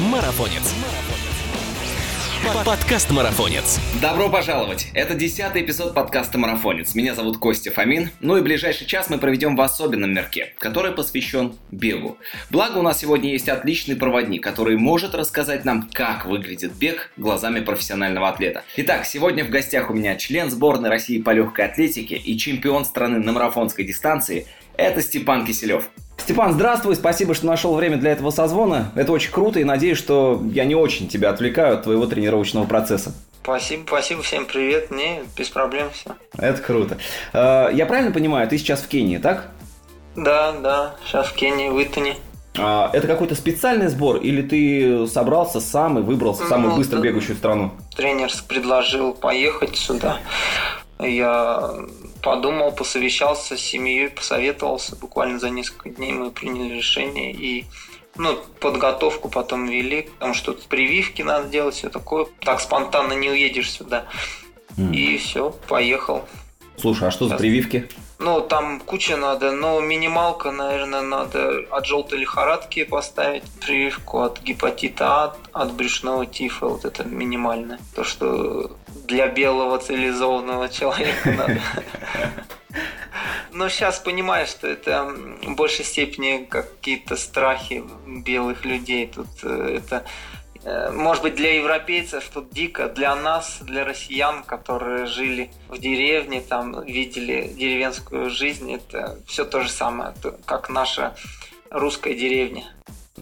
Марафонец. Подкаст «Марафонец». Добро пожаловать! Это 10-й эпизод подкаста «Марафонец». Меня зовут Костя Фомин. Ну и ближайший час мы проведем в особенном мерке, который посвящен бегу. Благо, у нас сегодня есть отличный проводник, который может рассказать нам, как выглядит бег глазами профессионального атлета. Итак, сегодня в гостях у меня член сборной России по легкой атлетике и чемпион страны на марафонской дистанции – это Степан Киселев. Степан, здравствуй, спасибо, что нашел время для этого созвона. Это очень круто, и надеюсь, что я не очень тебя отвлекаю от твоего тренировочного процесса. Спасибо, всем привет, не, без проблем все. Это круто. Я правильно понимаю, ты сейчас в Кении, так? Да, сейчас в Кении, в Итоне. Это какой-то специальный сбор, или ты собрался сам и выбрался самую быстро бегущую страну? Тренер предложил поехать сюда. Я подумал, посовещался с семьей, посоветовался. Буквально за несколько дней мы приняли решение и подготовку потом вели, потому что тут прививки надо делать, все такое. Так спонтанно не уедешь сюда. И все, поехал. Слушай, а что за прививки? Там куча надо, но минималка, наверное, надо от желтой лихорадки поставить прививку, от гепатита А, от брюшного тифа, вот это минимально. То, что для белого цивилизованного человека надо. Но сейчас понимаешь, что это в большей степени какие-то страхи белых людей. Тут это... Может быть, для европейцев тут дико, для нас, для россиян, которые жили в деревне, там видели деревенскую жизнь, это все то же самое, как наша русская деревня.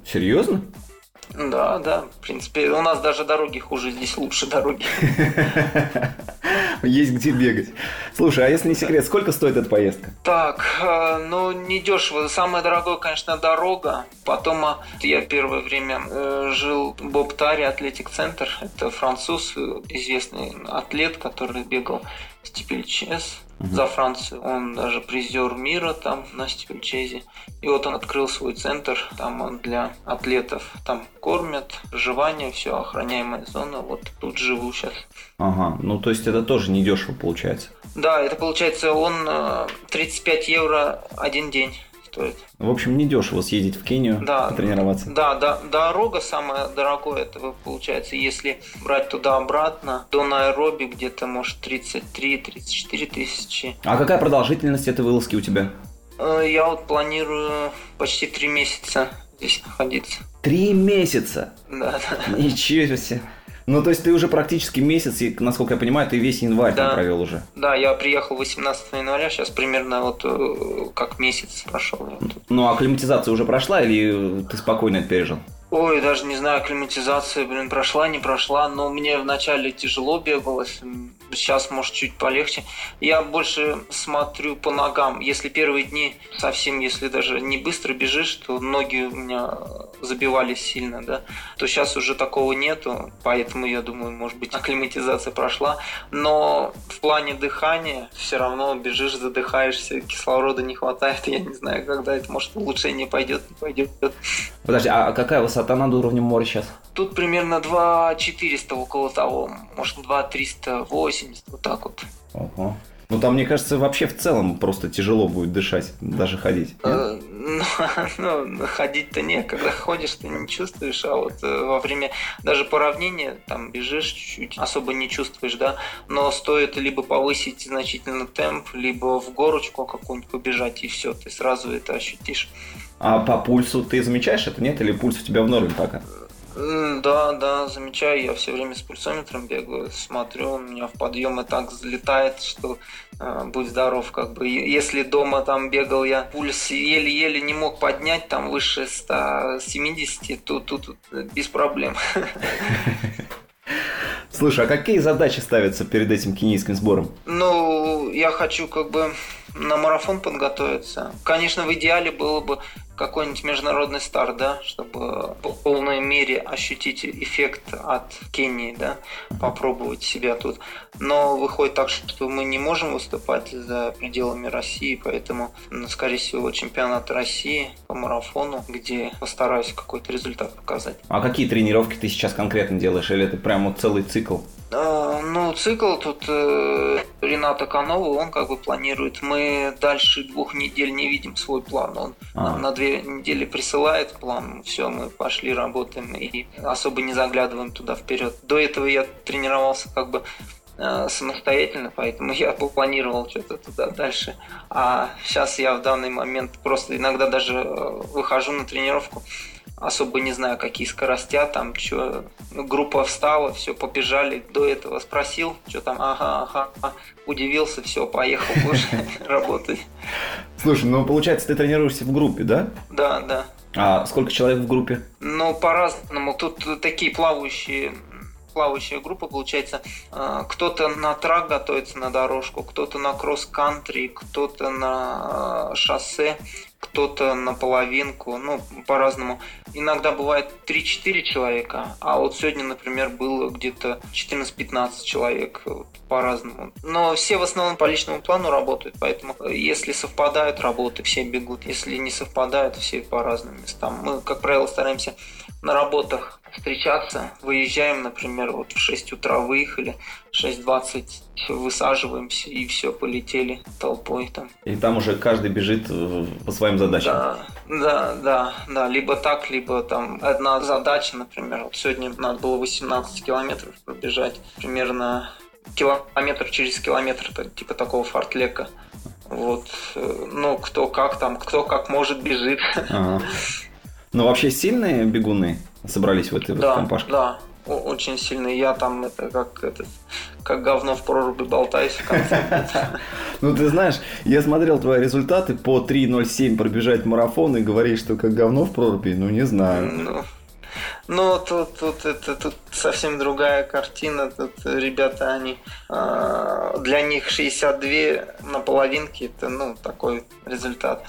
Серьезно? Да, в принципе, у нас даже дороги хуже, здесь лучше дороги. Есть где бегать. Слушай, а если не секрет, сколько стоит эта поездка? Так, недешево. Самое дорогое, конечно, дорога. Потом я первое время жил в Боб Тари, Атлетик Центр. Это француз, известный атлет, который бегал степельчез за Францию. Он даже призер мира там на степельчезе. И вот он открыл свой центр. Там он для атлетов. Там кормят, проживание, все, охраняемая зона. Вот тут живу сейчас. Ага, то есть это тоже недешево получается. Да, это получается он 35 евро один день стоит. В общем, недешево съездить в Кению, потренироваться. Да, дорога самая дорогая, это получается, если брать туда-обратно, до Найроби где-то, может, 33-34 тысячи. А какая продолжительность этой вылазки у тебя? Я планирую почти 3 месяца здесь находиться. 3 месяца? Да. Ничего себе. То есть ты уже практически месяц, и, насколько я понимаю, ты весь январь там провел уже. Да, я приехал 18 января, сейчас примерно как месяц прошел. А акклиматизация уже прошла или ты спокойно это пережил? Ой, даже не знаю, акклиматизация, прошла, не прошла, но мне вначале тяжело бегалось, сейчас, может, чуть полегче. Я больше смотрю по ногам, если первые дни совсем, если даже не быстро бежишь, то ноги у меня забивались сильно, да, то сейчас уже такого нету, поэтому, я думаю, может быть, акклиматизация прошла, но в плане дыхания все равно бежишь, задыхаешься, кислорода не хватает, я не знаю, когда это, может, улучшение пойдет, не пойдет. Подожди, а какая высота над уровнем моря сейчас? Тут примерно 2400, около того. Может, 2380, вот так вот. Ого. Там, мне кажется, вообще в целом просто тяжело будет дышать, даже ходить. Ходить-то некогда. Ходишь, ты не чувствуешь, а вот во время даже поравнения, там, бежишь чуть-чуть, особо не чувствуешь, да, но стоит либо повысить значительно темп, либо в горочку какую-нибудь побежать, и все, ты сразу это ощутишь. А по пульсу ты замечаешь это, нет? Или пульс у тебя в норме пока? Да, замечаю. Я все время с пульсометром бегаю, смотрю, у меня в подъемы так взлетает, что будь здоров, как бы. Если дома там бегал я, пульс еле-еле не мог поднять, там выше 170, то тут без проблем. Слушай, а какие задачи ставятся перед этим кенийским сбором? Я хочу на марафон подготовиться. Конечно, в идеале было бы какой-нибудь международный старт, да, чтобы в полной мере ощутить эффект от Кении, да, попробовать себя тут. Но выходит так, что мы не можем выступать за пределами России, поэтому, скорее всего, чемпионат России по марафону, где постараюсь какой-то результат показать. А какие тренировки ты сейчас конкретно делаешь? Или это прям целый цикл? Ну, цикл тут Рената Канова, он как бы планирует. Мы дальше 2 недель не видим свой план. Он нам на 2 недели присылает план, все, мы пошли, работаем и особо не заглядываем туда вперед. До этого я тренировался как бы самостоятельно, поэтому я планировал что-то туда дальше. А сейчас я в данный момент просто иногда даже выхожу на тренировку, особо не знаю, какие скоростя, там, что, группа встала, все, побежали, до этого спросил, что там, ага, удивился, все, поехал больше работать. Слушай, ну, получается, ты тренируешься в группе, да? Да. А сколько человек в группе? Ну, по-разному, тут такие плавающая группа, получается, кто-то на трак готовится на дорожку, кто-то на кросс-кантри, кто-то на шоссе, кто-то на половинку, ну, по-разному. Иногда бывает 3-4 человека, а вот сегодня, например, было где-то 14-15 человек, по-разному. Но все в основном по личному плану работают, поэтому если совпадают работы, все бегут, если не совпадают, все по разным местам. Мы, как правило, стараемся на работах встречаться, выезжаем, например, вот в 6 утра выехали, 6:20 высаживаемся и все, полетели толпой там. И там уже каждый бежит по своим задачам. Да, либо так, либо там одна задача, например, вот сегодня надо было 18 километров пробежать, примерно километр через километр, типа такого фортлека. Вот, ну, кто как может бежит. Ага. Ну, вообще сильные бегуны собрались в этой компашке? Да, очень сильные. Я там как говно в проруби болтаюсь в конце. Ну, ты знаешь, я смотрел твои результаты по 3:07 пробежать марафон и говоришь, что как говно в проруби, ну, не знаю. Ну, тут совсем другая картина. Тут ребята, они для них 62 на половинке, это, ну, такой результат.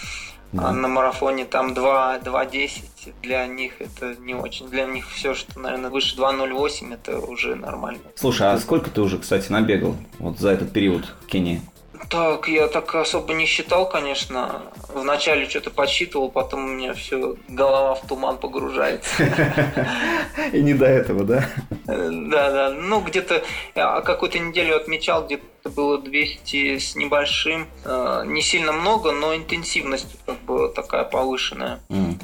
А на марафоне там 2:10, для них это не очень. Для них все, что, наверное, выше 2:08, это уже нормально. Слушай, а сколько ты уже, кстати, набегал вот за этот период в Кении? Так, я так особо не считал, конечно. Вначале что-то подсчитывал, потом у меня все голова в туман погружается. И не до этого, да? Да. Ну, где-то какую-то неделю отмечал, где-то было 200 с небольшим. Не сильно много, но интенсивность как бы такая повышенная.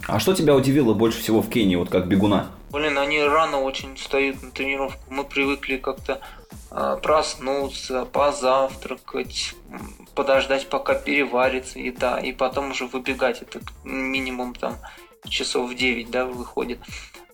А что тебя удивило больше всего в Кении, вот как бегуна? Блин, они рано очень встают на тренировку. Мы привыкли как-то проснуться, позавтракать, подождать, пока переварится еда, и потом уже выбегать. Это минимум там часов в 9, да, выходит.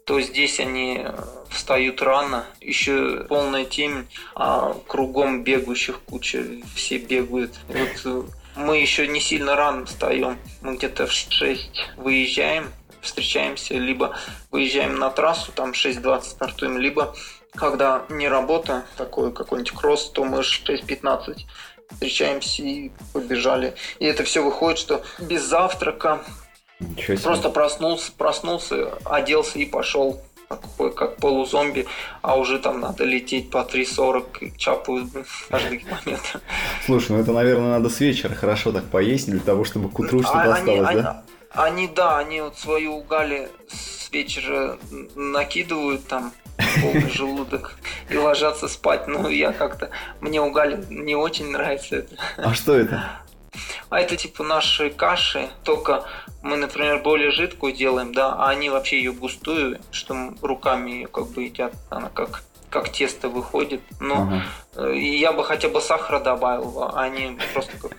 То здесь они встают рано, еще полная темень, а кругом бегущих куча, все бегают. Вот мы еще не сильно рано встаем, мы где-то в 6 выезжаем, встречаемся, либо выезжаем на трассу, там 6:20 стартуем, либо когда не работа, такой какой-нибудь кросс, то мы 6:15 встречаемся и побежали. И это все выходит, что без завтрака, просто проснулся, оделся и пошел, такой как полузомби, а уже там надо лететь по 3:40, чапают каждый километр. Слушай, ну это, наверное, надо с вечера хорошо так поесть, для того, чтобы к утру что-то осталось, да? Они вот свои угали с вечера накидывают там полный желудок и ложатся спать. Ну, я как-то... Мне угали не очень нравится это. А что это? А это типа наши каши, только мы, например, более жидкую делаем, да, а они вообще ее густую, что руками ее как бы едят, она как тесто выходит. Ну, я бы хотя бы сахара добавил, а они просто как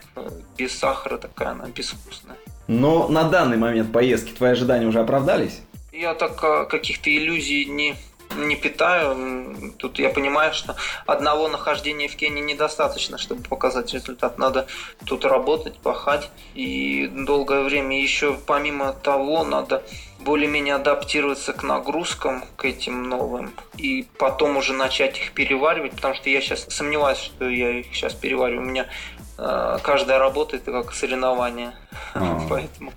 без сахара такая, она безвкусная. Но на данный момент поездки твои ожидания уже оправдались? Я так каких-то иллюзий не питаю. Тут я понимаю, что одного нахождения в Кении недостаточно, чтобы показать результат. Надо тут работать, пахать. И долгое время еще, помимо того, надо более-менее адаптироваться к нагрузкам, к этим новым. И потом уже начать их переваривать, потому что я сейчас сомневаюсь, что я их сейчас перевариваю. У меня каждая работа – это как соревнование. Поэтому...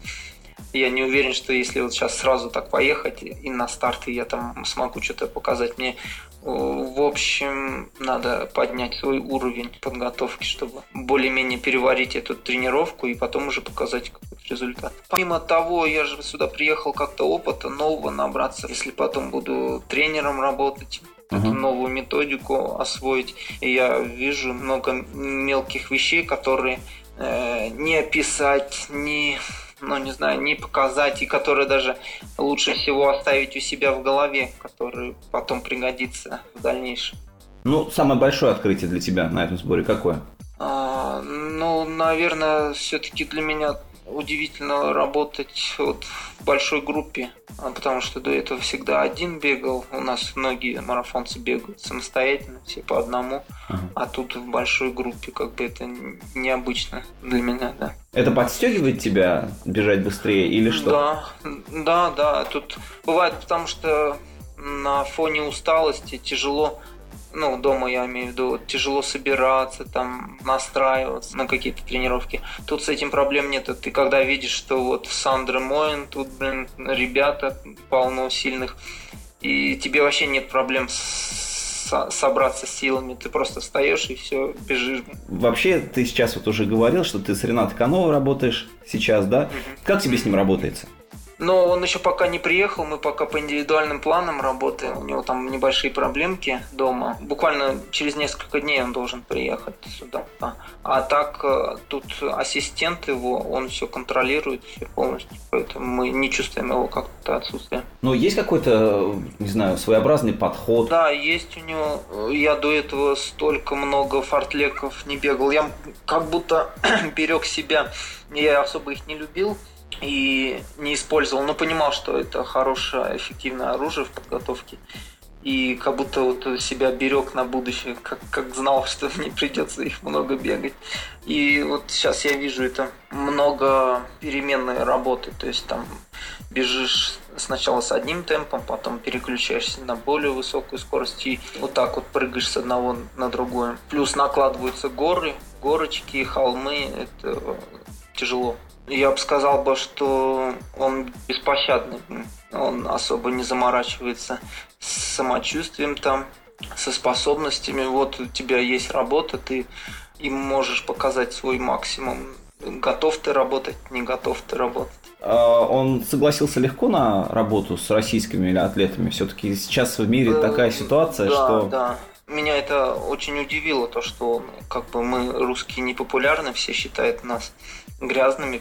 Я не уверен, что если вот сейчас сразу так поехать и на старт, и я там смогу что-то показать. Мне, в общем, надо поднять свой уровень подготовки, чтобы более-менее переварить эту тренировку и потом уже показать какой-то результат. Помимо того, я же сюда приехал как-то опыта нового набраться. Если потом буду тренером работать, эту новую методику освоить. И я вижу много мелких вещей, которые не описать, не показать, и которые даже лучше всего оставить у себя в голове, которые потом пригодятся в дальнейшем. Ну, самое большое открытие для тебя на этом сборе какое? Наверное, все-таки для меня удивительно работать в большой группе, потому что до этого всегда один бегал. У нас многие марафонцы бегают самостоятельно, все по одному, а тут в большой группе это необычно для меня, да. Это подстегивает тебя бежать быстрее или что? Да. Тут бывает, потому что на фоне усталости тяжело. Дома я имею в виду, тяжело собираться, настраиваться на какие-то тренировки. Тут с этим проблем нет. Ты когда видишь, что Сондре Моэн, тут, ребята полно сильных, и тебе вообще нет проблем собраться с силами. Ты просто встаешь и все, бежишь. Вообще, ты сейчас уже говорил, что ты с Ренатой Кановой работаешь сейчас, да? Как тебе с ним работается? Но он еще пока не приехал, мы пока по индивидуальным планам работаем, у него там небольшие проблемки дома. Буквально через несколько дней он должен приехать сюда. А так тут ассистент его, он все контролирует, все полностью, поэтому мы не чувствуем его как-то отсутствие. Но есть какой-то, своеобразный подход? Да, есть у него. Я до этого столько много фортлеков не бегал, я как будто берег себя, я особо их не любил. И не использовал, но понимал, что это хорошее, эффективное оружие в подготовке. И как будто себя берег на будущее, как знал, что мне придется их много бегать. И сейчас я вижу это много переменной работы. То есть бежишь сначала с одним темпом, потом переключаешься на более высокую скорость и прыгаешь с одного на другое. Плюс накладываются горы, горочки, холмы. Это тяжело. Я бы сказал, что он беспощадный, он особо не заморачивается с самочувствием, со способностями. У тебя есть работа, ты им можешь показать свой максимум. Готов ты работать, не готов ты работать. Он согласился легко на работу с российскими атлетами? Все-таки сейчас в мире такая ситуация, что... Да. Меня это очень удивило, то, что мы, русские, непопулярны, все считают нас грязными,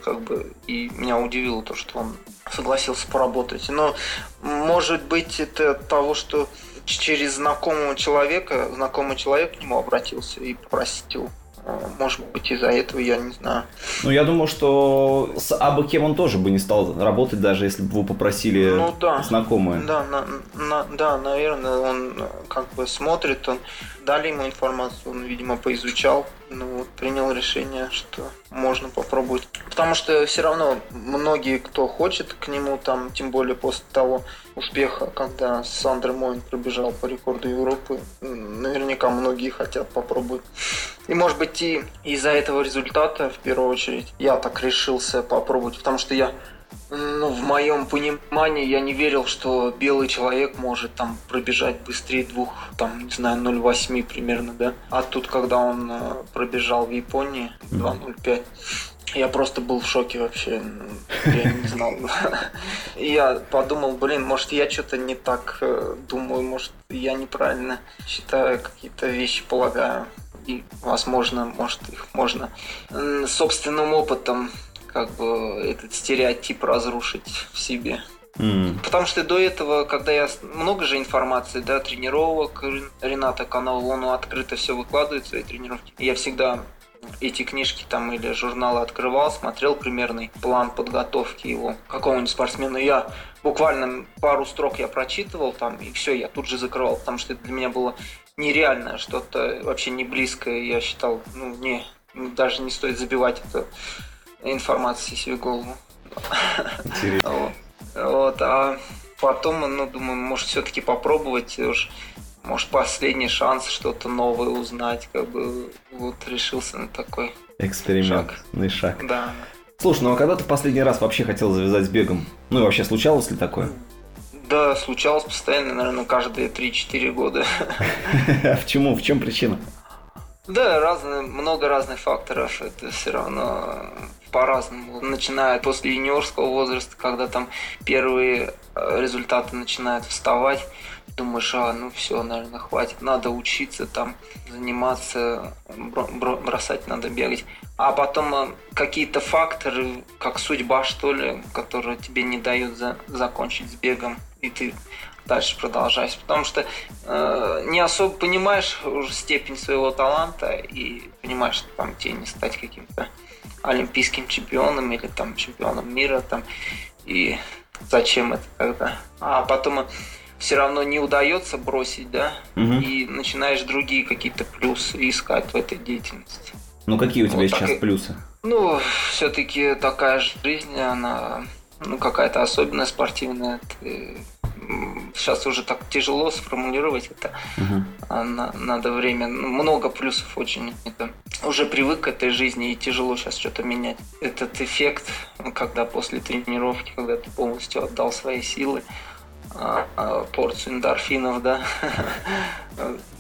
и меня удивило то, что он согласился поработать. Но, может быть, это от того, что через знакомый человек к нему обратился и попросил. Может быть, из-за этого, я не знаю. Я думаю, что с абы кем он тоже бы не стал работать, даже если бы вы попросили знакомые. Да, наверное, он смотрит, он дали ему информацию, он, видимо, поизучал, принял решение, что можно попробовать. Потому что все равно многие, кто хочет к нему, тем более после того успеха, когда Сондре Моэн пробежал по рекорду Европы, наверняка многие хотят попробовать. И, может быть, и из-за этого результата, в первую очередь, я так решился попробовать, потому что я, в моем понимании, я не верил, что белый человек может пробежать быстрее 0,8 примерно, да. А тут, когда он пробежал в Японии 2,05, я просто был в шоке вообще, я не знал. Я подумал, может, я что-то не так думаю, может, я неправильно считаю, какие-то вещи полагаю. И, возможно, их можно собственным опытом этот стереотип разрушить в себе. Потому что до этого, когда я... Много же информации, да, тренировок. Рената Канова, он открыто все выкладывает, свои тренировки. Я всегда эти книжки или журналы открывал, смотрел примерный план подготовки его какого-нибудь спортсмена. Я буквально пару строк я прочитывал и все, я тут же закрывал, потому что это для меня было нереальное, что-то вообще не близкое. Я считал, даже не стоит забивать эту информацию себе в голову. Интересно. А потом, думаю, может, все-таки попробовать уж. Может, последний шанс что-то новое узнать, решился на такой экспериментный шаг. Да. Слушай, а когда ты в последний раз вообще хотел завязать с бегом? И вообще случалось ли такое? Да, случалось постоянно, наверное, каждые 3-4 года. А почему? В чем причина? Да, много разных факторов, это все равно по-разному. Начиная после юниорского возраста, когда первые результаты начинают вставать, думаешь, ну все, наверное, хватит, надо учиться, там, заниматься, бросать надо, бегать. А потом какие-то факторы, как судьба, что ли, которые тебе не дают закончить с бегом, и ты дальше продолжаешь, потому что не особо понимаешь уже степень своего таланта и понимаешь, что там тебе не стать каким-то олимпийским чемпионом или там чемпионом мира, там, и зачем это тогда? А потом все равно не удается бросить, да, и начинаешь другие какие-то плюсы искать в этой деятельности. Ну какие у тебя вот сейчас так... плюсы? Ну, все-таки такая же жизнь, она, ну, какая-то особенная, спортивная. Сейчас уже так тяжело сформулировать это. Надо время. Много плюсов очень. Это уже привык к этой жизни, и тяжело сейчас что-то менять. Этот эффект, когда после тренировки, когда ты полностью отдал свои силы, порцию эндорфинов, да,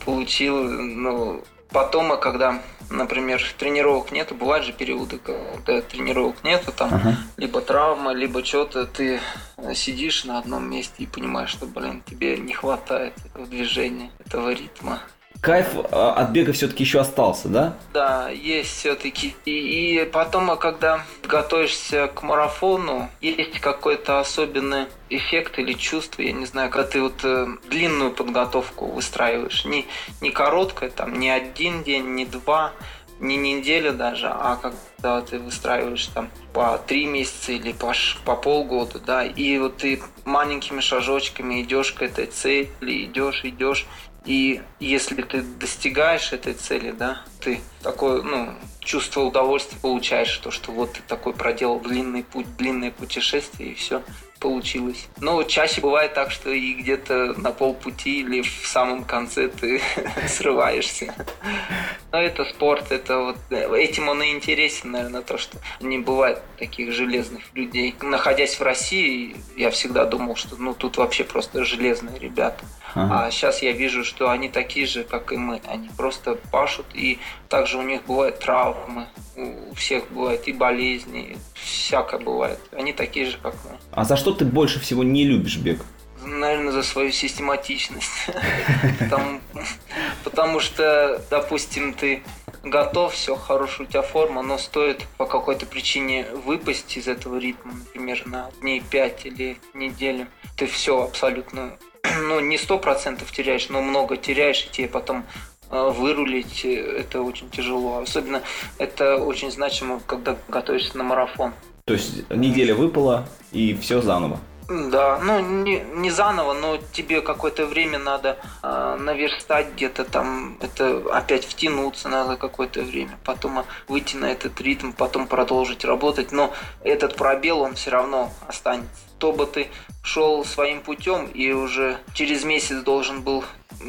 получил. Ну, потом, когда, например, тренировок нету, бывают же периоды, когда тренировок нету, там либо травма, либо что-то, ты сидишь на одном месте и понимаешь, что, блин, тебе не хватает этого движения, этого ритма. Кайф от бега все-таки еще остался, да? Да, есть все-таки. И потом, когда готовишься к марафону, есть какой-то особенный эффект или чувство, я не знаю, когда ты вот длинную подготовку выстраиваешь. Не короткая, там, не один день, не два, не неделя даже, а когда ты выстраиваешь там по 3 месяца или по полгода, да, и вот ты маленькими шажочками идешь к этой цели, идешь. И если ты достигаешь этой цели, да, ты такое, ну, чувство удовольствия получаешь, то, что вот ты такой проделал длинный путь, длинное путешествие, и все получилось. Но чаще бывает так, что и где-то на полпути или в самом конце ты срываешься. Но это спорт, это вот этим он и интересен, наверное, то, что не бывает таких железных людей. Находясь в России, я всегда думал, что ну тут вообще просто железные ребята. А сейчас я вижу, что они такие же, как и мы. Они просто пашут, и также у них бывают травмы, у всех бывают и болезни, всякое бывает. Они такие же, как мы. А за что ты больше всего не любишь бег? Наверное, за свою систематичность. Потому что, допустим, ты готов, все, хорошая у тебя форма, но стоит по какой-то причине выпасть из этого ритма, например, на дней 5 или неделю, ты все абсолютно... Ну, не 100% теряешь, но много теряешь, и тебе потом вырулить это очень тяжело. Особенно это очень значимо, когда готовишься на марафон. То есть неделя выпала, и все заново? Да, ну не заново, но тебе какое-то время надо наверстать где-то там, это опять втянуться надо какое-то время, потом выйти на этот ритм, потом продолжить работать, но этот пробел, он все равно останется. То бы ты шел своим путем и уже через месяц должен был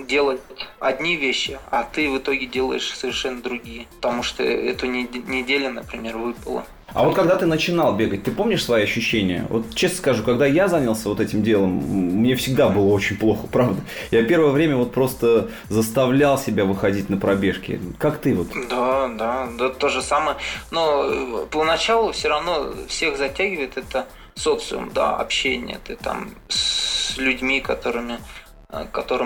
делать одни вещи, а ты в итоге делаешь совершенно другие, потому что эту неделю, например, выпало. А вот когда ты начинал бегать, ты помнишь свои ощущения? Вот честно скажу, когда я занялся вот этим делом, мне всегда было очень плохо, правда. Я первое время вот просто заставлял себя выходить на пробежки. Как ты вот? Да, то же самое. Но поначалу все равно всех затягивает это социум, да, общение. Ты там с людьми, которым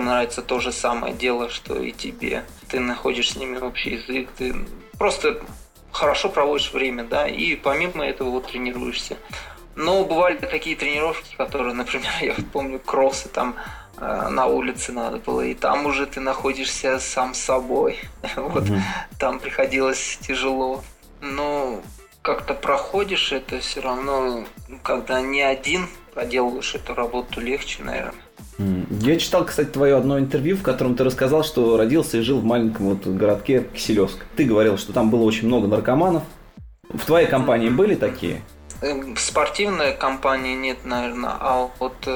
нравится то же самое дело, что и тебе. Ты находишь с ними общий язык, ты просто... хорошо проводишь время, да, и помимо этого вот тренируешься. Но бывали такие тренировки, которые, например, я помню, кроссы там на улице надо было, и там уже ты находишься сам собой. Вот, там приходилось тяжело. Но как-то проходишь это все равно, когда не один проделываешь эту работу, легче, наверное. Я читал, кстати, твое одно интервью, в котором ты рассказал, что родился и жил в маленьком вот городке Киселевск. Ты говорил, что там было очень много наркоманов. В твоей компании были такие? В спортивной компании нет, наверное, а вот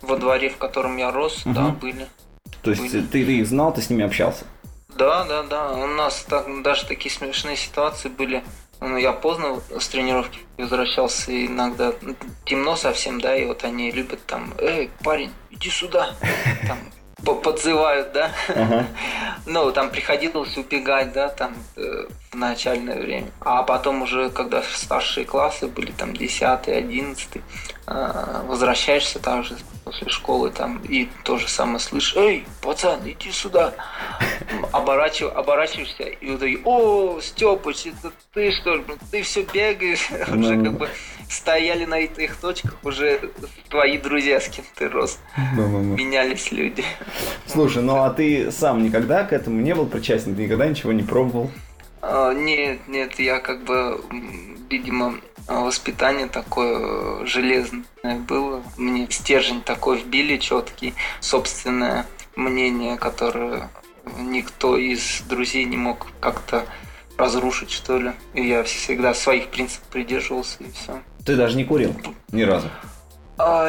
во дворе, в котором я рос, да, были. То есть ты их знал, ты с ними общался? Да. У нас даже такие смешные ситуации были. Ну, я поздно с тренировки возвращался, иногда темно совсем, да, и вот они любят там: «Эй, парень, иди сюда», там, подзывают, да? Ага. Ну, там приходилось убегать, да, там в начальное время. А потом уже, когда старшие классы были, там 10-й, 11-й, возвращаешься также после школы, там, и то же самое слышишь: «Эй, пацан, иди сюда!» Оборачиваешься, и вот такие: «О, Стёпыч, это ты, что ли? Ты все бегаешь!» Уже как бы стояли на этих точках уже твои друзья, с кем ты рос. Менялись люди. Слушай, ну а ты сам никогда к этому не был причастен? Ты никогда ничего не пробовал? Нет, я как бы, видимо, воспитание такое железное было. Мне стержень такой вбили четкий, собственное мнение, которое никто из друзей не мог как-то разрушить, что ли. И я всегда своих принципов придерживался, и все. Ты даже не курил? Ни разу?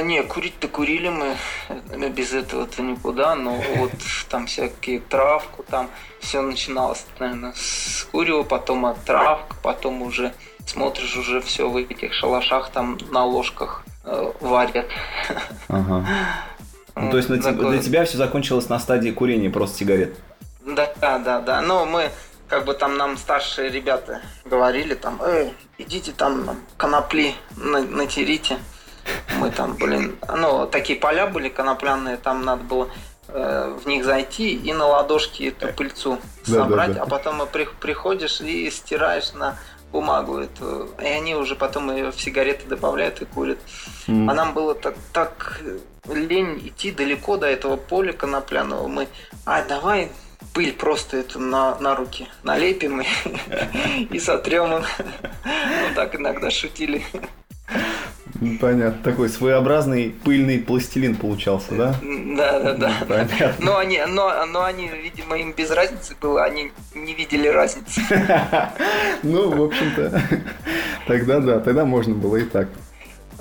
Не, курить-то курили мы, без этого-то никуда, но вот там всякие травку, там все начиналось, наверное, с курева, потом от травка, потом уже смотришь, уже все в этих шалашах там на ложках варят. Ага. Ну, то есть для тебя все закончилось на стадии курения просто сигарет? Да, но мы... Как бы там нам старшие ребята говорили, там: «Эй, идите там конопли натерите». Мы там, такие поля были конопляные, там надо было в них зайти и на ладошки эту пыльцу собрать, да. А потом приходишь и стираешь на бумагу эту, и они уже потом ее в сигареты добавляют и курят. А нам было так лень идти далеко до этого поля конопляного. Мы: «А, давай пыль просто эту на руки налепим и сотрем». Вот так иногда шутили. Понятно. Такой своеобразный пыльный пластилин получался, да? Да. Понятно. Но они, видимо, им без разницы было, они не видели разницы. Ну, в общем-то, тогда да, тогда можно было и так.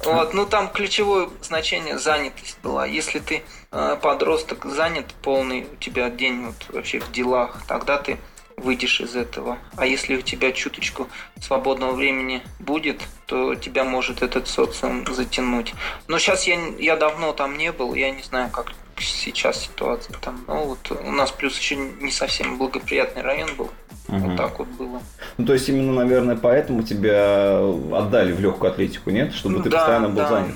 Вот, ну там ключевое значение занятость была. Если ты подросток занят полный, у тебя день вот вообще в делах, тогда ты выйдешь из этого. А если у тебя чуточку свободного времени будет, то тебя может этот социум затянуть. Но сейчас я давно там не был, я не знаю, как сейчас ситуация там. Ну вот у нас плюс еще не совсем благоприятный район был. Угу. Вот так вот было. Ну, то есть именно, наверное, поэтому тебя отдали в легкую атлетику, нет? Чтобы ты постоянно был занят.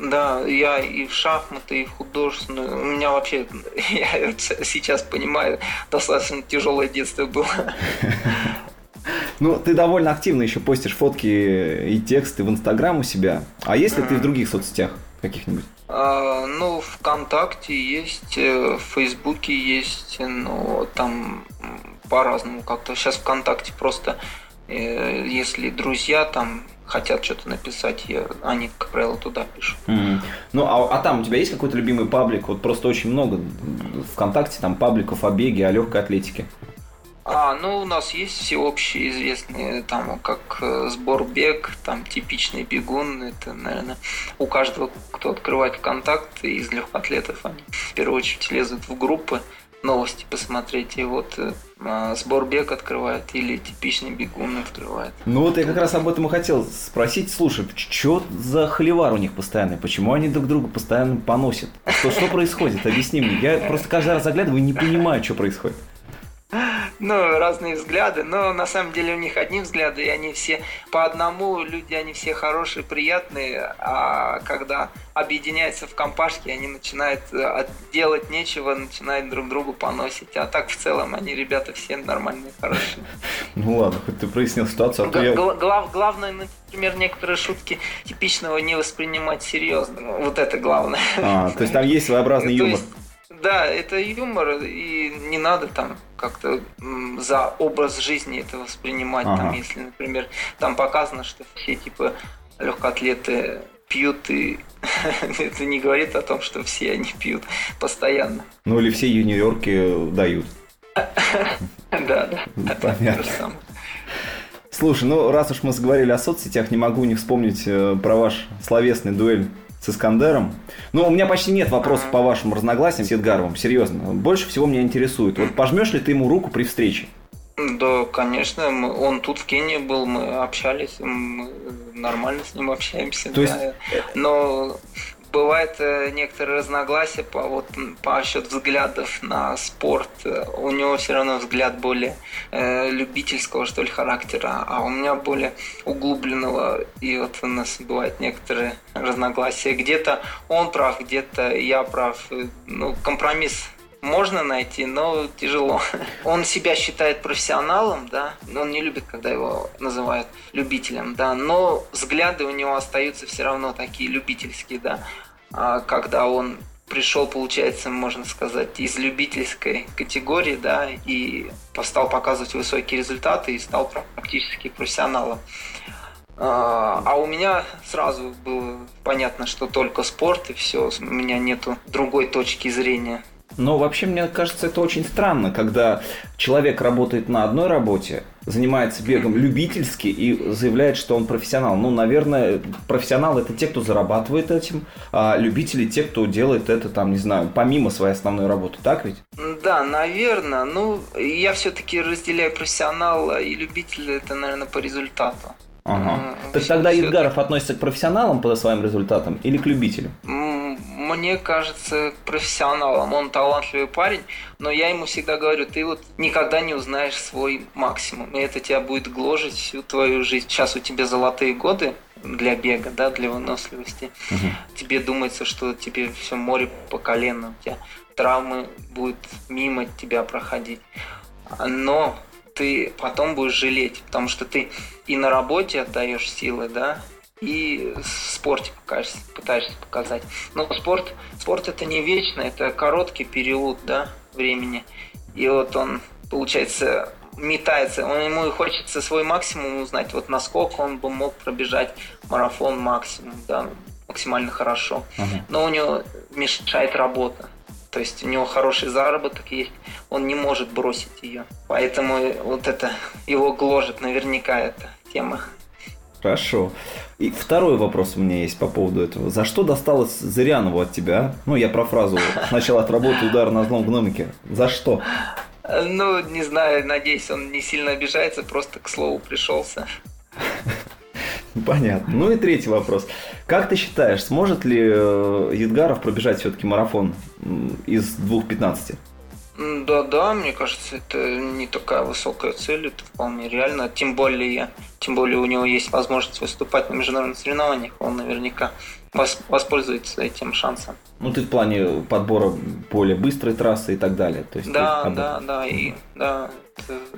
Да, я и в шахматы, и в художественную. У меня вообще, я сейчас понимаю, достаточно тяжелое детство было. Ну, ты довольно активно еще постишь фотки и тексты в Инстаграм у себя. А есть ли ты в других соцсетях каких-нибудь? Ну, ВКонтакте есть, в Фейсбуке есть, но там по-разному как-то. Сейчас ВКонтакте просто, если друзья там хотят что-то написать, они, как правило, туда пишут. Mm-hmm. Ну, а там у тебя есть какой-то любимый паблик? Вот просто очень много ВКонтакте там пабликов о беге, о легкой атлетике. Ну, у нас есть всеобщие известные, там, как сбор бег, там, типичный бегун. Это, наверное, у каждого, кто открывает ВКонтакте из легкоатлетов, они в первую очередь лезут в группы, новости посмотреть, и вот сбор бег открывает или типичный бегун открывает. Ну вот я как раз об этом и хотел спросить. Слушай, что за холивар у них постоянный? Почему они друг друга постоянно поносят? Что происходит? Объясни мне. Я просто каждый раз заглядываю и не понимаю, что происходит. Ну, разные взгляды, но на самом деле у них одни взгляды, и они все по одному, люди, они все хорошие, приятные, а когда объединяются в компашке, они начинают делать нечего, начинают друг другу поносить, а так в целом они, ребята, все нормальные, хорошие. Ну ладно, хоть ты прояснил ситуацию, а то я... Главное, например, некоторые шутки типичного не воспринимать серьезно, вот это главное. То есть там есть своеобразный юмор. Да, это юмор, и не надо там как-то за образ жизни это воспринимать. Ага. Там, если, например, там показано, что все типа легкоатлеты пьют, и это не говорит о том, что все они пьют постоянно. Ну или все юниорки дают. Да. Понятно. Слушай, ну раз уж мы заговорили о соцсетях, не могу не вспомнить про ваш словесный дуэль с Искандером. Но у меня почти нет вопросов по вашим разногласиям с Едгаровым, серьезно. Больше всего меня интересует, вот пожмешь ли ты ему руку при встрече? Да, конечно. Он тут в Кении был, мы общались, мы нормально с ним общаемся. То есть... Но бывает некоторые разногласия по счету взглядов на спорт. У него все равно взгляд более любительского, что ли, характера, а у меня более углубленного. И вот у нас бывают некоторые разногласия. Где-то он прав, где-то я прав. Ну, компромисс можно найти, но тяжело. Он себя считает профессионалом, да, но он не любит, когда его называют любителем, да, но взгляды у него остаются все равно такие любительские, да. А когда он пришел, получается, можно сказать, из любительской категории, да, и стал показывать высокие результаты и стал практически профессионалом. А у меня сразу было понятно, что только спорт и все, у меня нету другой точки зрения. Но вообще, мне кажется, это очень странно, когда человек работает на одной работе, занимается бегом любительски и заявляет, что он профессионал. Ну, наверное, профессионалы – это те, кто зарабатывает этим, а любители – те, кто делает это, там, не знаю, помимо своей основной работы. Так ведь? Да, наверное. Ну, я все-таки разделяю профессионала и любителя, это, наверное, по результату. Ага. Так тогда Едгаров относится к профессионалам по своим результатам или к любителям? Мне кажется, к профессионалам. Он талантливый парень, но я ему всегда говорю, ты вот никогда не узнаешь свой максимум, и это тебя будет гложить всю твою жизнь. Сейчас у тебя золотые годы для бега, да, для выносливости. Угу. Тебе думается, что тебе все море по колено, у тебя травмы будут мимо тебя проходить. Но ты потом будешь жалеть, потому что ты и на работе отдаешь силы, да, и в спорте пытаешься показать. Но спорт это не вечно, это короткий период, да, времени. И вот он, получается, метается, ему и хочется свой максимум узнать, вот насколько он бы мог пробежать марафон максимум, да, максимально хорошо. Но у него мешает работа. То есть у него хороший заработок есть, он не может бросить ее. Поэтому вот это его гложет наверняка эта тема. Хорошо. И второй вопрос у меня есть по поводу этого. За что досталось Зырянову от тебя? Ну, я про фразу «сначала от работы удар на злом гномике». За что? Ну, не знаю, надеюсь, он не сильно обижается, просто к слову пришелся. Понятно. Ну и третий вопрос. Как ты считаешь, сможет ли Едгаров пробежать все-таки марафон из 2:15? Да, мне кажется, это не такая высокая цель, это вполне реально. Тем более у него есть возможность выступать на международных соревнованиях, он наверняка воспользуется этим шансом. Ну, ты в плане подбора более быстрой трассы и так далее. То есть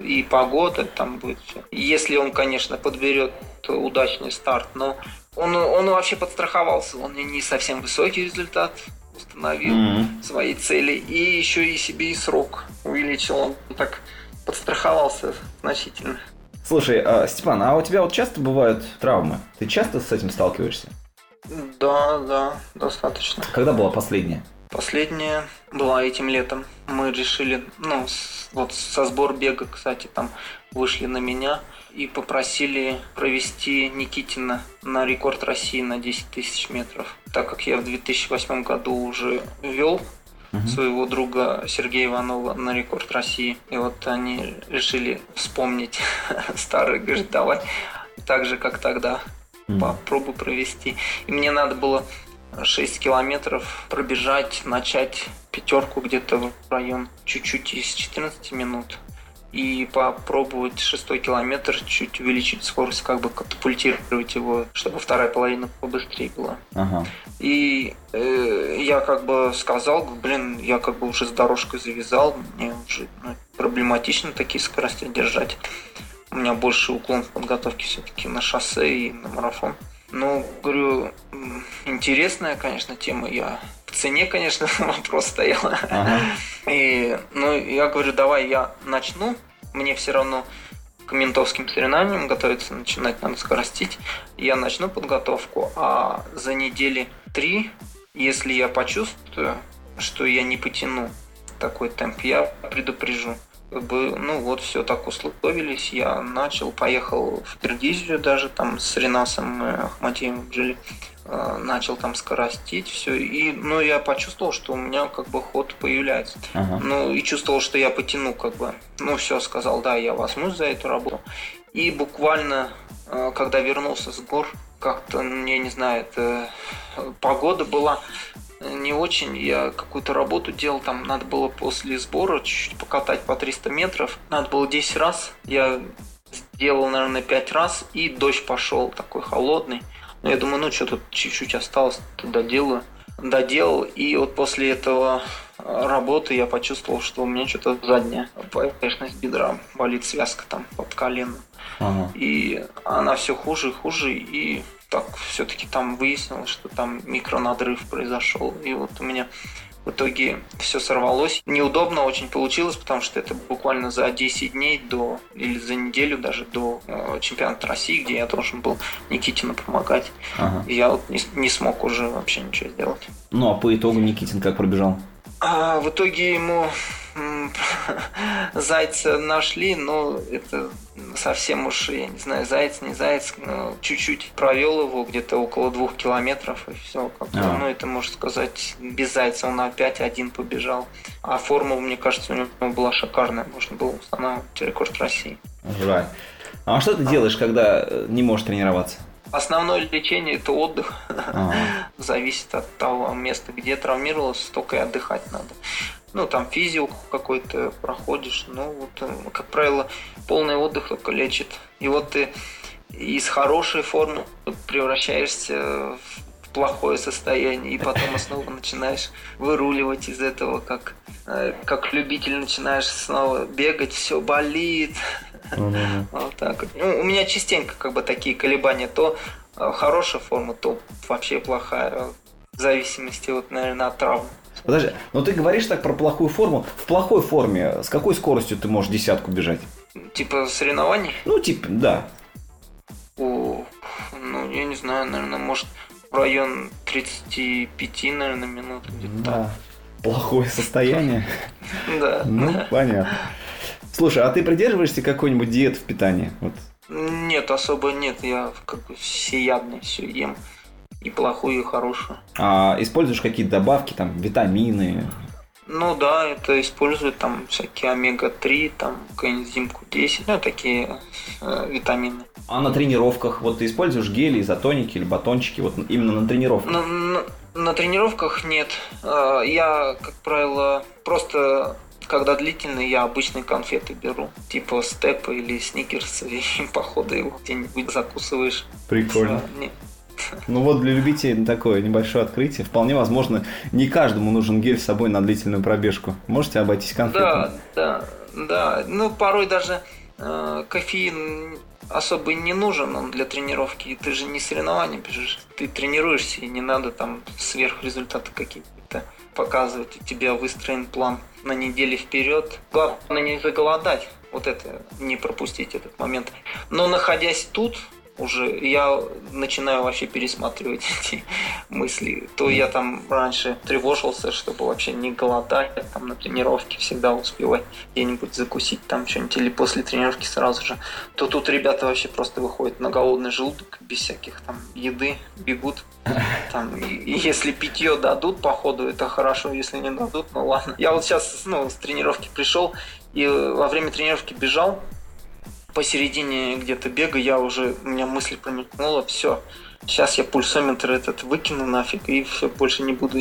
и погода там будет все. Если он, конечно, подберет удачный старт, но он вообще подстраховался, он не совсем высокий результат установил свои цели, и еще и себе и срок увеличил, он так подстраховался значительно. Слушай, Степан, а у тебя вот часто бывают травмы? Ты часто с этим сталкиваешься? Да, достаточно. Когда была последняя? Последняя была этим летом. Мы решили, со сбор бега, кстати, там вышли на меня и попросили провести Никитина на рекорд России на 10 тысяч метров. Так как я в 2008 году уже вел своего друга Сергея Иванова на рекорд России. И вот они решили вспомнить старый, говорит, давай так же, как тогда, попробуй провести. И мне надо было 6 километров пробежать, начать пятерку где-то в район чуть-чуть из 14 минут. И попробовать 6 километр чуть увеличить скорость, как бы катапультировать его, чтобы вторая половина побыстрее была. Ага. И я как бы сказал, я как бы уже с дорожкой завязал, мне уже проблематично такие скорости держать. У меня больше уклон в подготовке все-таки на шоссе и на марафон. Говорю, интересная, конечно, тема. Я в цене, конечно, вопрос стоял. Ага. И, я говорю, давай я начну. Мне все равно к ментовским соревнованиям готовиться начинать, надо скоростить. Я начну подготовку, а за недели 3, если я почувствую, что я не потяну такой темп, я предупрежу. Все так условились, я начал, поехал в Киргизию даже, там с Ринасом и Ахматимом жили, начал там скоростить, все, и, я почувствовал, что у меня как бы ход появляется, и чувствовал, что я потяну, как бы, все, сказал, да, я возьмусь за эту работу, и буквально когда вернулся с гор, как-то, я не знаю, это погода была не очень, я какую-то работу делал, там надо было после сбора чуть-чуть покатать по 300 метров, надо было 10 раз, я сделал, наверное, 5 раз, и дождь пошел такой холодный, но я думаю, ну что тут чуть-чуть осталось, доделал, и вот после этого работы я почувствовал, что у меня что-то задняя поверхность бедра болит, связка там под коленом. Ага. И она все хуже и хуже, и так все-таки там выяснилось, что там микронадрыв произошел. И вот у меня в итоге все сорвалось. Неудобно очень получилось, потому что это буквально за 10 дней до, или за неделю даже до чемпионата России, где я должен был Никитину помогать. Ага. Я вот не смог уже вообще ничего сделать. Ну а по итогу Никитин как пробежал? А в итоге ему зайца нашли, но это совсем уж, я не знаю, заяц, не заяц, но чуть-чуть провел его, где-то около 2 километров, и все. Ну, это, можно сказать, без зайца он опять один побежал. А форма, мне кажется, у него была шикарная, можно было устанавливать рекорд России. Right. А что ты делаешь, когда не можешь тренироваться? Основное лечение – это отдых. Ага. Зависит от того места, где травмировался, столько и отдыхать надо. Ну, там физио какой-то проходишь. Ну, вот, как правило, полный отдых только лечит. И вот ты из хорошей формы превращаешься в плохое состояние. И потом снова начинаешь выруливать из этого, как любитель начинаешь снова бегать, все болит. Вот так. Ну, у меня частенько такие колебания, то хорошая форма, то вообще плохая, в зависимости, наверное, от травм. Подожди, но ты говоришь так про плохую форму. В плохой форме с какой скоростью ты можешь 10-ку бежать? Типа соревнований? Ну, типа, да. Ну, я не знаю, наверное, может, в район 35, наверное, минут где-то. Да, плохое состояние? Да. Ну, понятно. Слушай, а ты придерживаешься какой-нибудь диеты в питании? Вот. Нет, особо нет. Я всеядный, все ем. И плохую, и хорошую. А используешь какие-то добавки, там, витамины? Ну да, это использую, там, всякие омега-3, там, коэнзим Q10, ну, такие витамины. А на тренировках, вот, ты используешь гели, изотоники или батончики, вот, именно на тренировках? На тренировках нет. Я, как правило, просто... Когда длительный, я обычные конфеты беру, типа степа или сникерсы, и походу его где-нибудь закусываешь. Прикольно. Ну вот для любителей такое небольшое открытие. Вполне возможно, не каждому нужен гель с собой на длительную пробежку. Можете обойтись конфетами. Да. Ну порой даже кофеин особо не нужен, он для тренировки. Ты же не соревнования бежишь, ты тренируешься, и не надо там сверхрезультаты какие-то показывать. У тебя выстроен план на неделю вперед. Главное не заголодать, вот это, не пропустить этот момент. Но находясь тут, уже я начинаю вообще пересматривать эти мысли. То я там раньше тревожился, чтобы вообще не голодать, там на тренировке всегда успевать где-нибудь закусить там что-нибудь или после тренировки сразу же. То тут ребята вообще просто выходят на голодный желудок, без всяких там еды, бегут. Там, и если питье дадут, походу, это хорошо, если не дадут, ну ладно. Я вот сейчас с тренировки пришел и во время тренировки бежал, посередине где-то бега у меня мысль промелькнула, все, сейчас я пульсометр этот выкину нафиг, и все, больше не буду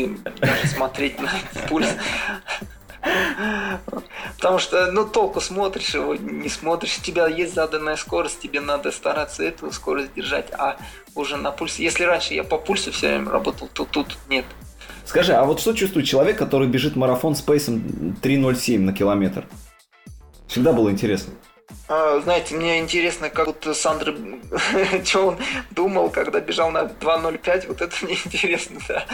смотреть на пульс. Потому что, толку смотришь его, не смотришь, у тебя есть заданная скорость, тебе надо стараться эту скорость держать, а уже на пульсе. Если раньше я по пульсу все время работал, то тут нет. Скажи, а вот что чувствует человек, который бежит марафон с пейсом 3:07 на километр? Всегда было интересно. Знаете, мне интересно, как Сандра, что он думал, когда бежал на 2:05, вот это мне интересно, да.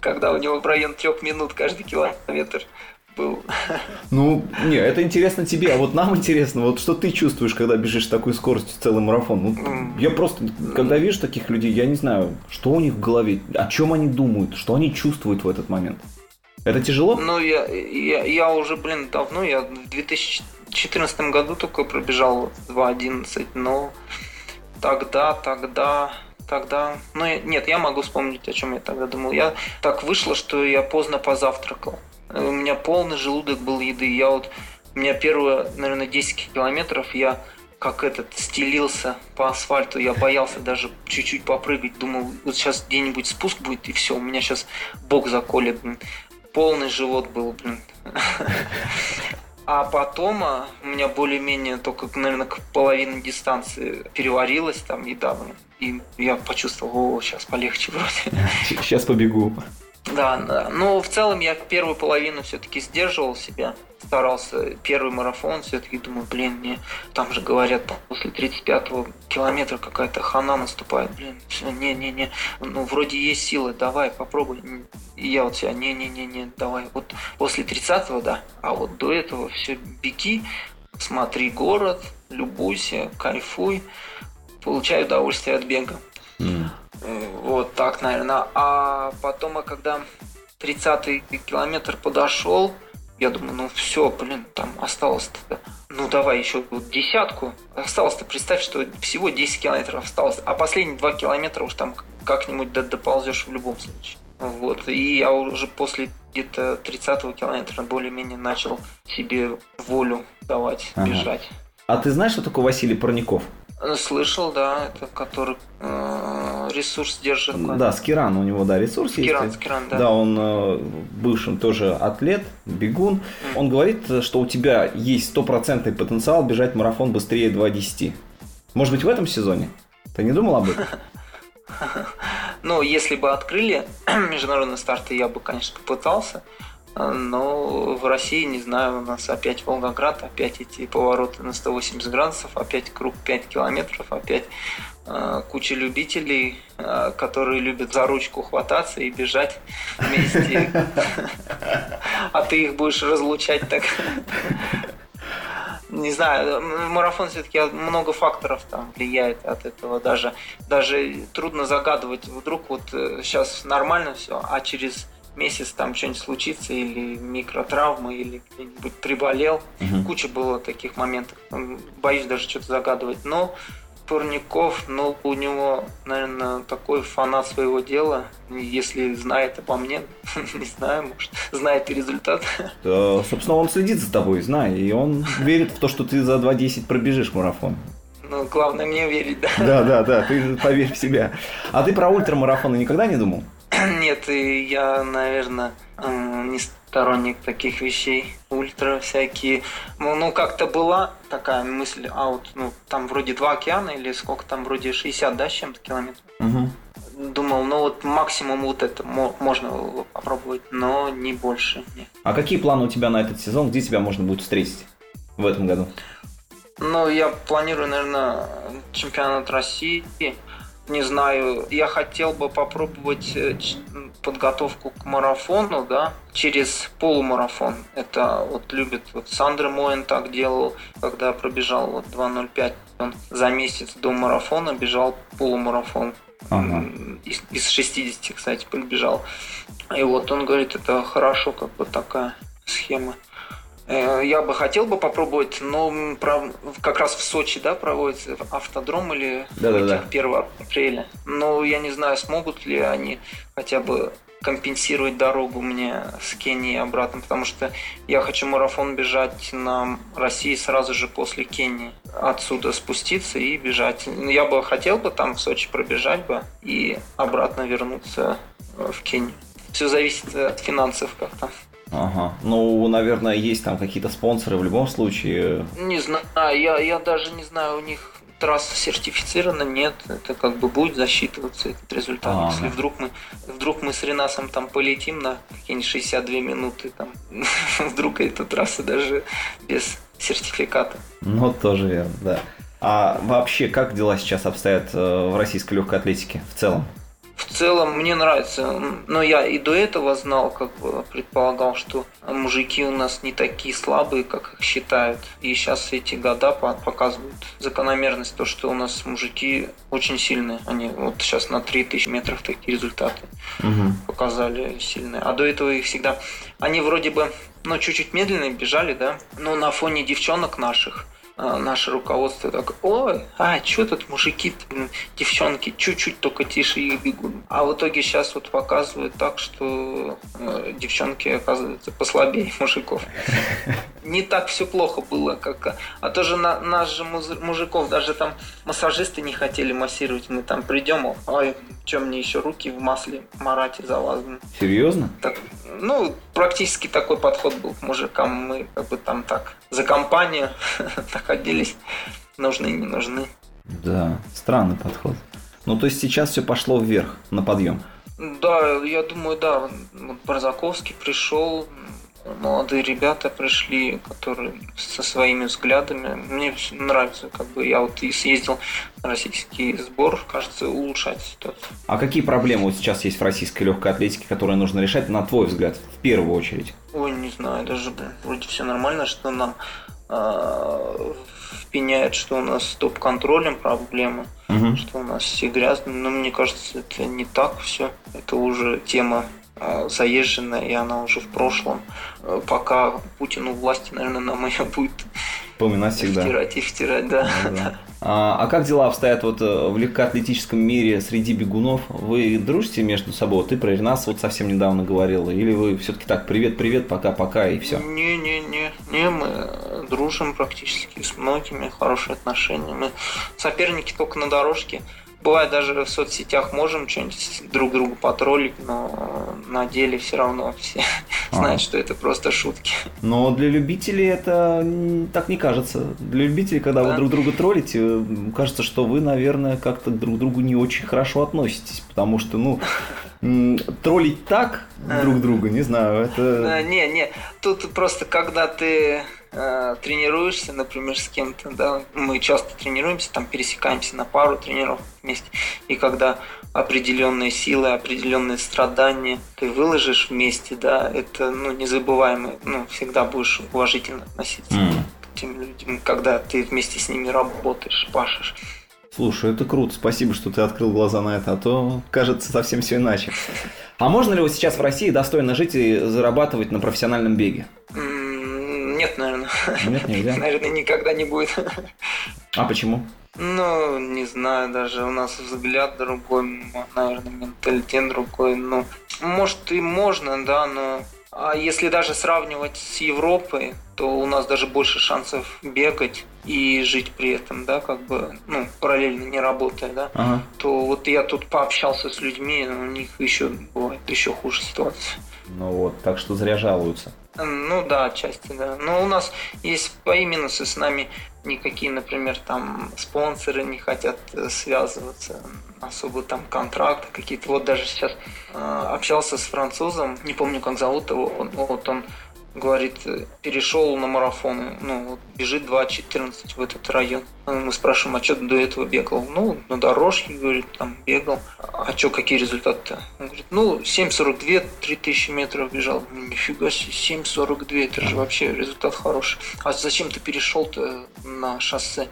Когда у него в район 3 минут каждый километр был. Это интересно тебе, а вот нам интересно, вот что ты чувствуешь, когда бежишь с такой скоростью целый марафон? Вот я просто, когда вижу таких людей, я не знаю, что у них в голове, о чем они думают, что они чувствуют в этот момент. Это тяжело? Я уже, давно, я в 2014 году только пробежал 2:11, но тогда... я могу вспомнить, о чем я тогда думал. Я так вышло, что я поздно позавтракал. У меня полный желудок был еды. У меня первые, наверное, 10 километров я как этот стелился по асфальту, я боялся даже чуть-чуть попрыгать, думал, вот сейчас где-нибудь спуск будет и все, у меня сейчас бок заколет, полный живот был, А потом у меня более-менее только, наверное, к половине дистанции переварилась там еда, и я почувствовал, о, сейчас полегче вроде. Сейчас побегу. Да, но в целом я первую половину все-таки сдерживал себя, старался первый марафон, все-таки думаю, мне там же говорят, после 35-го километра какая-то хана наступает, все, не-не-не, ну вроде есть силы, давай, попробуй. И я вот себя, не-не-не, давай, вот после 30-го, да, а вот до этого все, беги, смотри город, любуйся, кайфуй, получай удовольствие от бега. Вот так, наверное. А потом, когда 30-й километр подошел, я думаю, ну все, там осталось-то, ну давай еще вот десятку. Осталось-то, представь, что всего 10 километров осталось, а последние 2 километра уж там как-нибудь доползешь в любом случае. Вот, и я уже после где-то 30-го километра более-менее начал себе волю давать, бежать. А ты знаешь, что такое Василий Парников? Слышал, да, это который ресурс держит. Да, Скиран у него, да, ресурс Скиран, есть. Скиран, да. Да, он бывшим тоже атлет, бегун. Он говорит, что у тебя есть 100% потенциал бежать марафон быстрее 2:10. Может быть, в этом сезоне? Ты не думал об этом? Ну, если бы открыли международные старты, я бы, конечно, попытался. Но в России, не знаю, у нас опять Волгоград, опять эти повороты на 180 градусов, опять круг 5 километров, опять куча любителей, которые любят за ручку хвататься и бежать вместе. А ты их будешь разлучать так. Не знаю, марафон все-таки много факторов там влияет от этого. Даже трудно загадывать, вдруг вот сейчас нормально все, а через месяц там что-нибудь случится, или микротравмы, или кто-нибудь приболел. Куча было таких моментов. Боюсь даже что-то загадывать. Но Парников, у него, наверное, такой фанат своего дела. Если знает обо мне, не знаю, может, знает и результат. Да, собственно, он следит за тобой, знай, и он верит в то, что ты за 2:10 пробежишь марафон. Ну, главное мне верить, да. Да, ты поверь в себя. А ты про ультрамарафоны никогда не думал? Нет, я, наверное, не сторонник таких вещей, ультра всякие. Ну, как-то была такая мысль, а вот там вроде 2 океана или сколько там, вроде 60, да, с чем-то километров. Думал, вот максимум вот это можно попробовать, но не больше. Нет. А какие планы у тебя на этот сезон, где тебя можно будет встретить в этом году? Я планирую, наверное, чемпионат России. Не знаю, я хотел бы попробовать подготовку к марафону, да, через полумарафон. Это любит, Сондре Моэн так делал, когда пробежал 2:05, он за месяц до марафона бежал полумарафон. Из 60, кстати, пробежал. И он говорит, это хорошо, как бы такая схема. Я бы хотел бы попробовать, но как раз в Сочи, да, проводится автодром или 1 апреля. Но я не знаю, смогут ли они хотя бы компенсировать дорогу мне с Кении обратно, потому что я хочу марафон бежать на России сразу же после Кении. Отсюда спуститься и бежать. Я бы хотел бы там в Сочи пробежать бы и обратно вернуться в Кению. Все зависит от финансов как-то. Ага. Наверное, есть там какие-то спонсоры в любом случае. Не знаю, я даже не знаю, у них трасса сертифицирована, нет, это как бы будет засчитываться этот результат. Если вдруг мы с Ринасом там полетим на какие-нибудь 62 минуты, там, вдруг эта трасса даже без сертификата. Тоже верно, да. А вообще, как дела сейчас обстоят в российской легкой атлетике в целом? В целом мне нравится, но я и до этого знал, как бы предполагал, что мужики у нас не такие слабые, как их считают. И сейчас эти года показывают закономерность, то, что у нас мужики очень сильные. Они сейчас на 3000 метров такие результаты показали сильные. А до этого их всегда... Они вроде бы, чуть-чуть медленнее бежали, да, но на фоне девчонок наших... Наше руководство так, что тут мужики, девчонки, чуть-чуть только тише и бегут. А в итоге сейчас показывают так, что девчонки оказываются послабее мужиков. не так все плохо было, как... А тоже нас же мужиков даже там массажисты не хотели массировать. Мы там придем, ой, чем мне еще руки в масле марать за вас. Серьезно? Так, ну, практически такой подход был к мужикам. Мы как бы там так за компанию находились. Нужны, не нужны. Да, странный подход. Ну, то есть сейчас все пошло вверх, на подъем. Да, я думаю, да. Борзаковский пришел... Молодые ребята пришли, которые со своими взглядами. Мне нравится, как бы я вот и съездил на российский сбор, кажется, улучшать ситуацию. А какие проблемы вот сейчас есть в российской легкой атлетике, которые нужно решать, на твой взгляд, в первую очередь? Ой, не знаю, даже вроде все нормально, что нам впиняет, что у нас с топ-контролем проблемы, угу. Что у нас все грязные, но мне кажется, это не так все, это уже тема заезженная, и она уже в прошлом. Пока Путину власти, наверное, нам ее будет вспоминать всегда. Втирать, да. Да. А как дела обстоят вот в легкоатлетическом мире среди бегунов? Вы дружите между собой? Ты про Ринас вот совсем недавно говорил. Или вы все-таки так, привет, пока-пока и все? Не, мы дружим практически с многими, хорошие отношения. Мы соперники только на дорожке. Бывает, даже в соцсетях можем что-нибудь друг другу потроллить, но на деле все равно все знают, что это просто шутки. Но для любителей это так не кажется. Для любителей, когда вы друг друга троллите, кажется, что вы, наверное, как-то друг к другу не очень хорошо относитесь, потому что, троллить так друг друга, не знаю, это... Не, тут просто когда ты... тренируешься, например, с кем-то, да, мы часто тренируемся, там пересекаемся на пару тренировок вместе, и когда определенные силы, определенные страдания ты выложишь вместе, да, это, незабываемо, всегда будешь уважительно относиться к тем людям, когда ты вместе с ними работаешь, пашешь. Слушай, это круто, спасибо, что ты открыл глаза на это, а то кажется совсем все иначе. А можно ли вот сейчас в России достойно жить и зарабатывать на профессиональном беге? Нет, наверное. Нет, нельзя. Наверное, никогда не будет. А почему? Не знаю, даже у нас взгляд другой, наверное, менталитет другой. Может, и можно, да, но... А если даже сравнивать с Европой, то у нас даже больше шансов бегать и жить при этом, да, как бы, параллельно не работая, да. Ага. То вот я тут пообщался с людьми, у них еще бывает еще хуже ситуация. Так что зря жалуются. Да, отчасти, да. Но у нас есть свои минусы, с нами никакие, например, там спонсоры не хотят связываться, особо там контракты какие-то. Вот даже сейчас общался с французом, не помню, как зовут его, он говорит, перешел на марафоны, бежит 2.14 в этот район. Мы спрашиваем, а что ты до этого бегал? На дорожке, говорит, там бегал. А что, какие результаты-то? Он говорит, 7.42, 3000 метров бежал. Нифига себе, 7.42, это же вообще результат хороший. А зачем ты перешел-то на шоссе?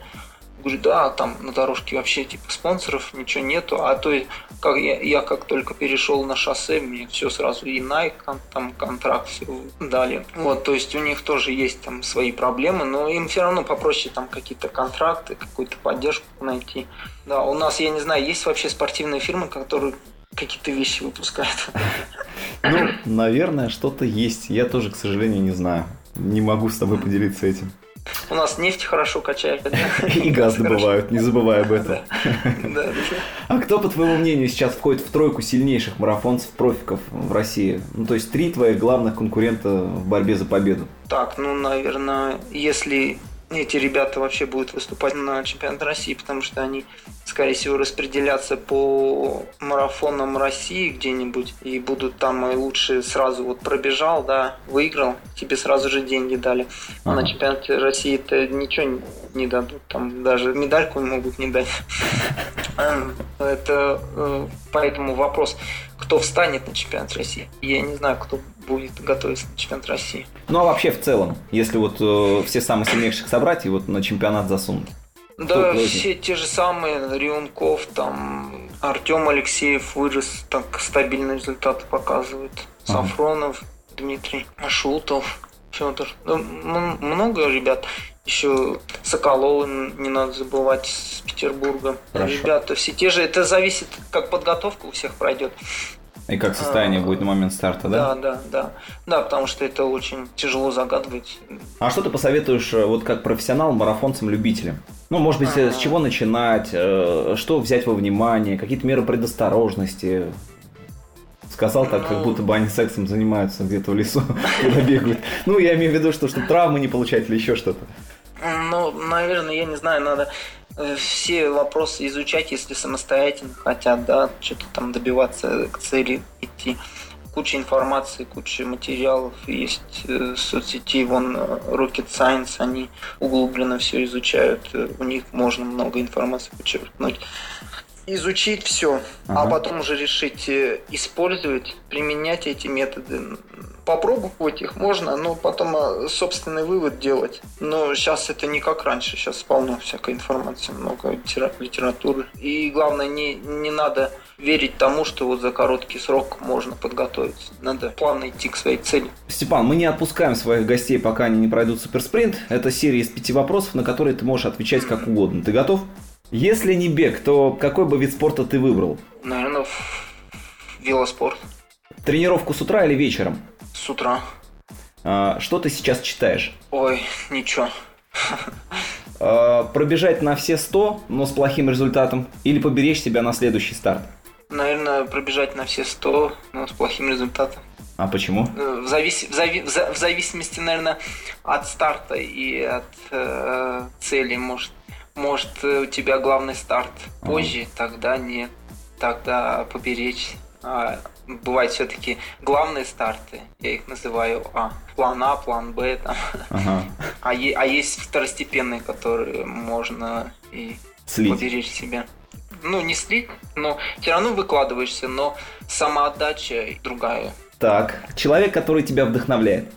Говорю, да, там на дорожке вообще типа спонсоров ничего нету, а то как я как только перешел на шоссе, мне все сразу и Nike, там контракт все дали. Вот, то есть у них тоже есть там свои проблемы, но им все равно попроще там какие-то контракты, какую-то поддержку найти. Да, у нас, я не знаю, есть вообще спортивные фирмы, которые какие-то вещи выпускают? Наверное, что-то есть. Я тоже, к сожалению, не знаю. Не могу с тобой поделиться этим. У нас нефть хорошо качает. Да? И газ добывают, не забывай об этом. Да. А кто, по твоему мнению, сейчас входит в тройку сильнейших марафонцев-профиков в России? То есть три твоих главных конкурента в борьбе за победу. Так, наверное, если эти ребята вообще будут выступать на чемпионат России, потому что они, скорее всего, распределятся по марафонам России где-нибудь, и будут там и лучше сразу вот пробежал, да, выиграл, тебе сразу же деньги дали. А на чемпионате России-то ничего не дадут, там даже медальку могут не дать. Это поэтому вопрос, кто встанет на чемпионат России. Я не знаю, кто будет готовиться на чемпионат России. А вообще в целом, если вот все самых сильнейших собрать и вот на чемпионат засунуть? Да, все те же самые, Риунков, там, Артём Алексеев вырос, так стабильно результаты показывают. Сафронов, Дмитрий Шутов, Фёдор. Много ребят. Еще Соколовы, не надо забывать, с Петербурга. Хорошо. Ребята все те же. Это зависит, как подготовка у всех пройдет. И как состояние будет на момент старта, да? Да, потому что это очень тяжело загадывать. А что ты посоветуешь, вот как профессионал, марафонцам, любителям? Ну, может быть, с чего начинать, что взять во внимание, какие-то меры предосторожности? Сказал так, как будто бы они сексом занимаются где-то в лесу, когда бегают. Ну, я имею в виду, что чтобы травмы не получать или еще что-то. Ну, наверное, я не знаю, надо все вопросы изучать, если самостоятельно хотят, да, что-то там добиваться, к цели идти. Куча информации, куча материалов есть в соцсети, вон Rocket Science, они углубленно все изучают, у них можно много информации почерпнуть. Изучить все, а потом уже решить, использовать, применять эти методы. Попробовать их можно, но потом собственный вывод делать. Но сейчас это не как раньше, сейчас полно всякой информации, много литературы. И главное, не надо верить тому, что вот за короткий срок можно подготовиться. Надо плавно идти к своей цели. Степан, мы не отпускаем своих гостей, пока они не пройдут суперспринт. Это серия из 5 вопросов, на которые ты можешь отвечать как угодно. Ты готов? Если не бег, то какой бы вид спорта ты выбрал? Наверное, велоспорт. Тренировку с утра или вечером? С утра. Что ты сейчас читаешь? Ой, ничего. Пробежать на все 100, но с плохим результатом? Или поберечь себя на следующий старт? Наверное, пробежать на все 100, но с плохим результатом. А почему? В зависимости, наверное, от старта и от цели, может. Может, у тебя главный старт позже, тогда нет, тогда поберечь. А бывают все-таки главные старты, я их называю план А, план Б, там. А есть второстепенные, которые можно и слить. Поберечь себя. Ну, не слить, но все равно выкладываешься, но самоотдача другая. Так, человек, который тебя вдохновляет?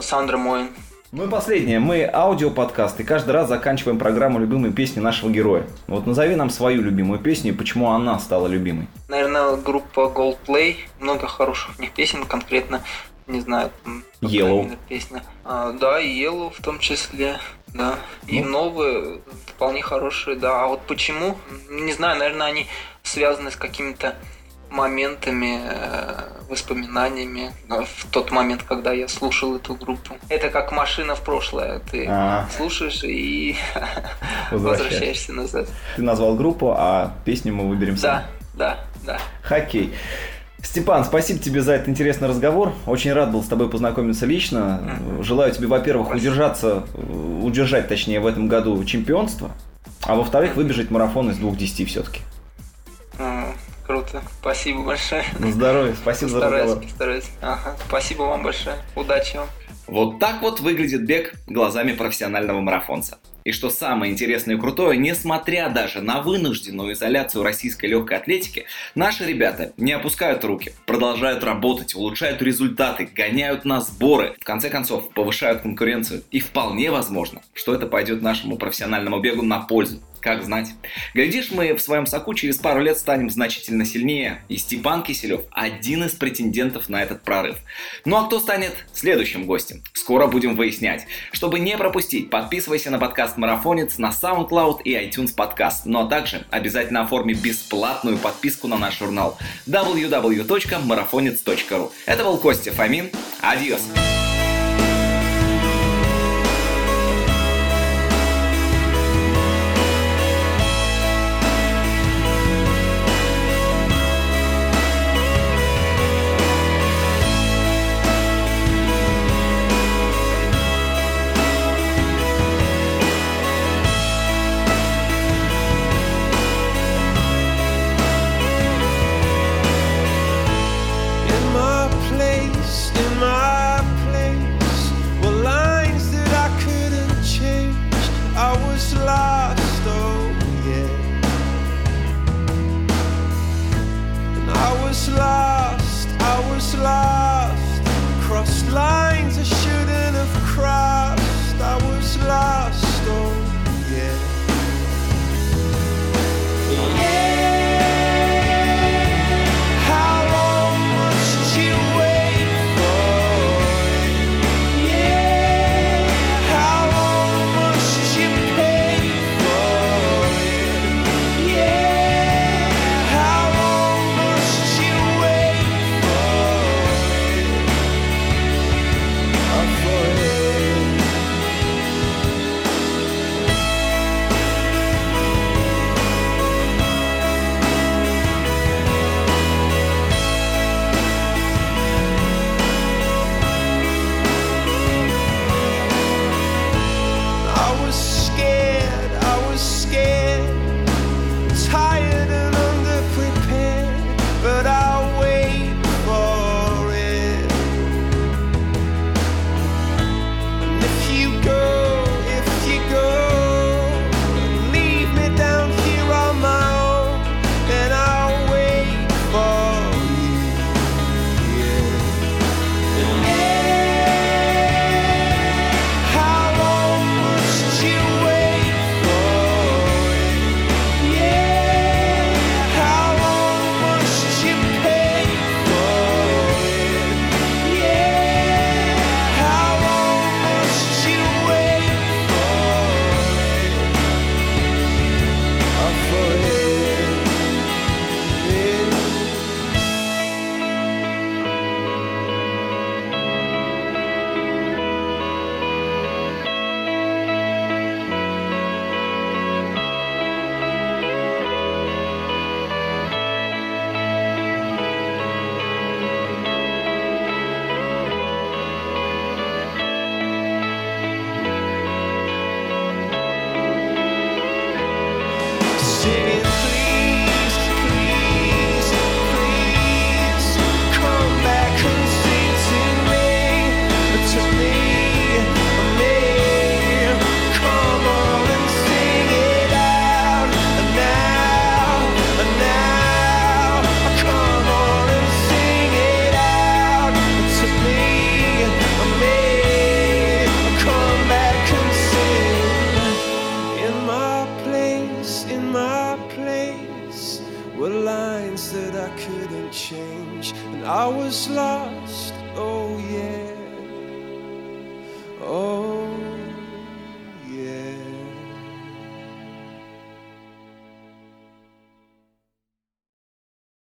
Сондре Моэн. Ну и последнее. Мы аудиоподкаст, и каждый раз заканчиваем программу любимой песни нашего героя. Вот назови нам свою любимую песню и почему она стала любимой. Наверное, группа Coldplay. Много хороших у них песен, конкретно, не знаю, там... Yellow. Песня. Да, и Yellow в том числе, да. И новые, вполне хорошие, да. А вот почему? Не знаю, наверное, они связаны с какими-то моментами, воспоминаниями в тот момент, когда я слушал эту группу. Это как машина в прошлое. Ты слушаешь и возвращаешься назад. Ты назвал группу, а песню мы выберем сами. Да. Хоккей. Степан, спасибо тебе за этот интересный разговор. Очень рад был с тобой познакомиться лично. Желаю тебе, во-первых, удержать в этом году чемпионство, а во-вторых, выбежать марафон из 2:10 все-таки. Круто. Спасибо большое. Здоровья. Спасибо за разговор. Спасибо вам большое. Удачи вам. Вот так вот выглядит бег глазами профессионального марафонца. И что самое интересное и крутое, несмотря даже на вынужденную изоляцию российской легкой атлетики, наши ребята не опускают руки, продолжают работать, улучшают результаты, гоняют на сборы, в конце концов повышают конкуренцию. И вполне возможно, что это пойдет нашему профессиональному бегу на пользу. Как знать. Глядишь, мы в своем соку через пару лет станем значительно сильнее. И Степан Киселев один из претендентов на этот прорыв. Ну а кто станет следующим гостем? Скоро будем выяснять. Чтобы не пропустить, подписывайся на подкаст «Марафонец» на SoundCloud и iTunes подкаст. Ну а также обязательно оформи бесплатную подписку на наш журнал www.marafonets.ru. Это был Костя Фомин. Адьос! In my place, change, and I was lost, oh yeah.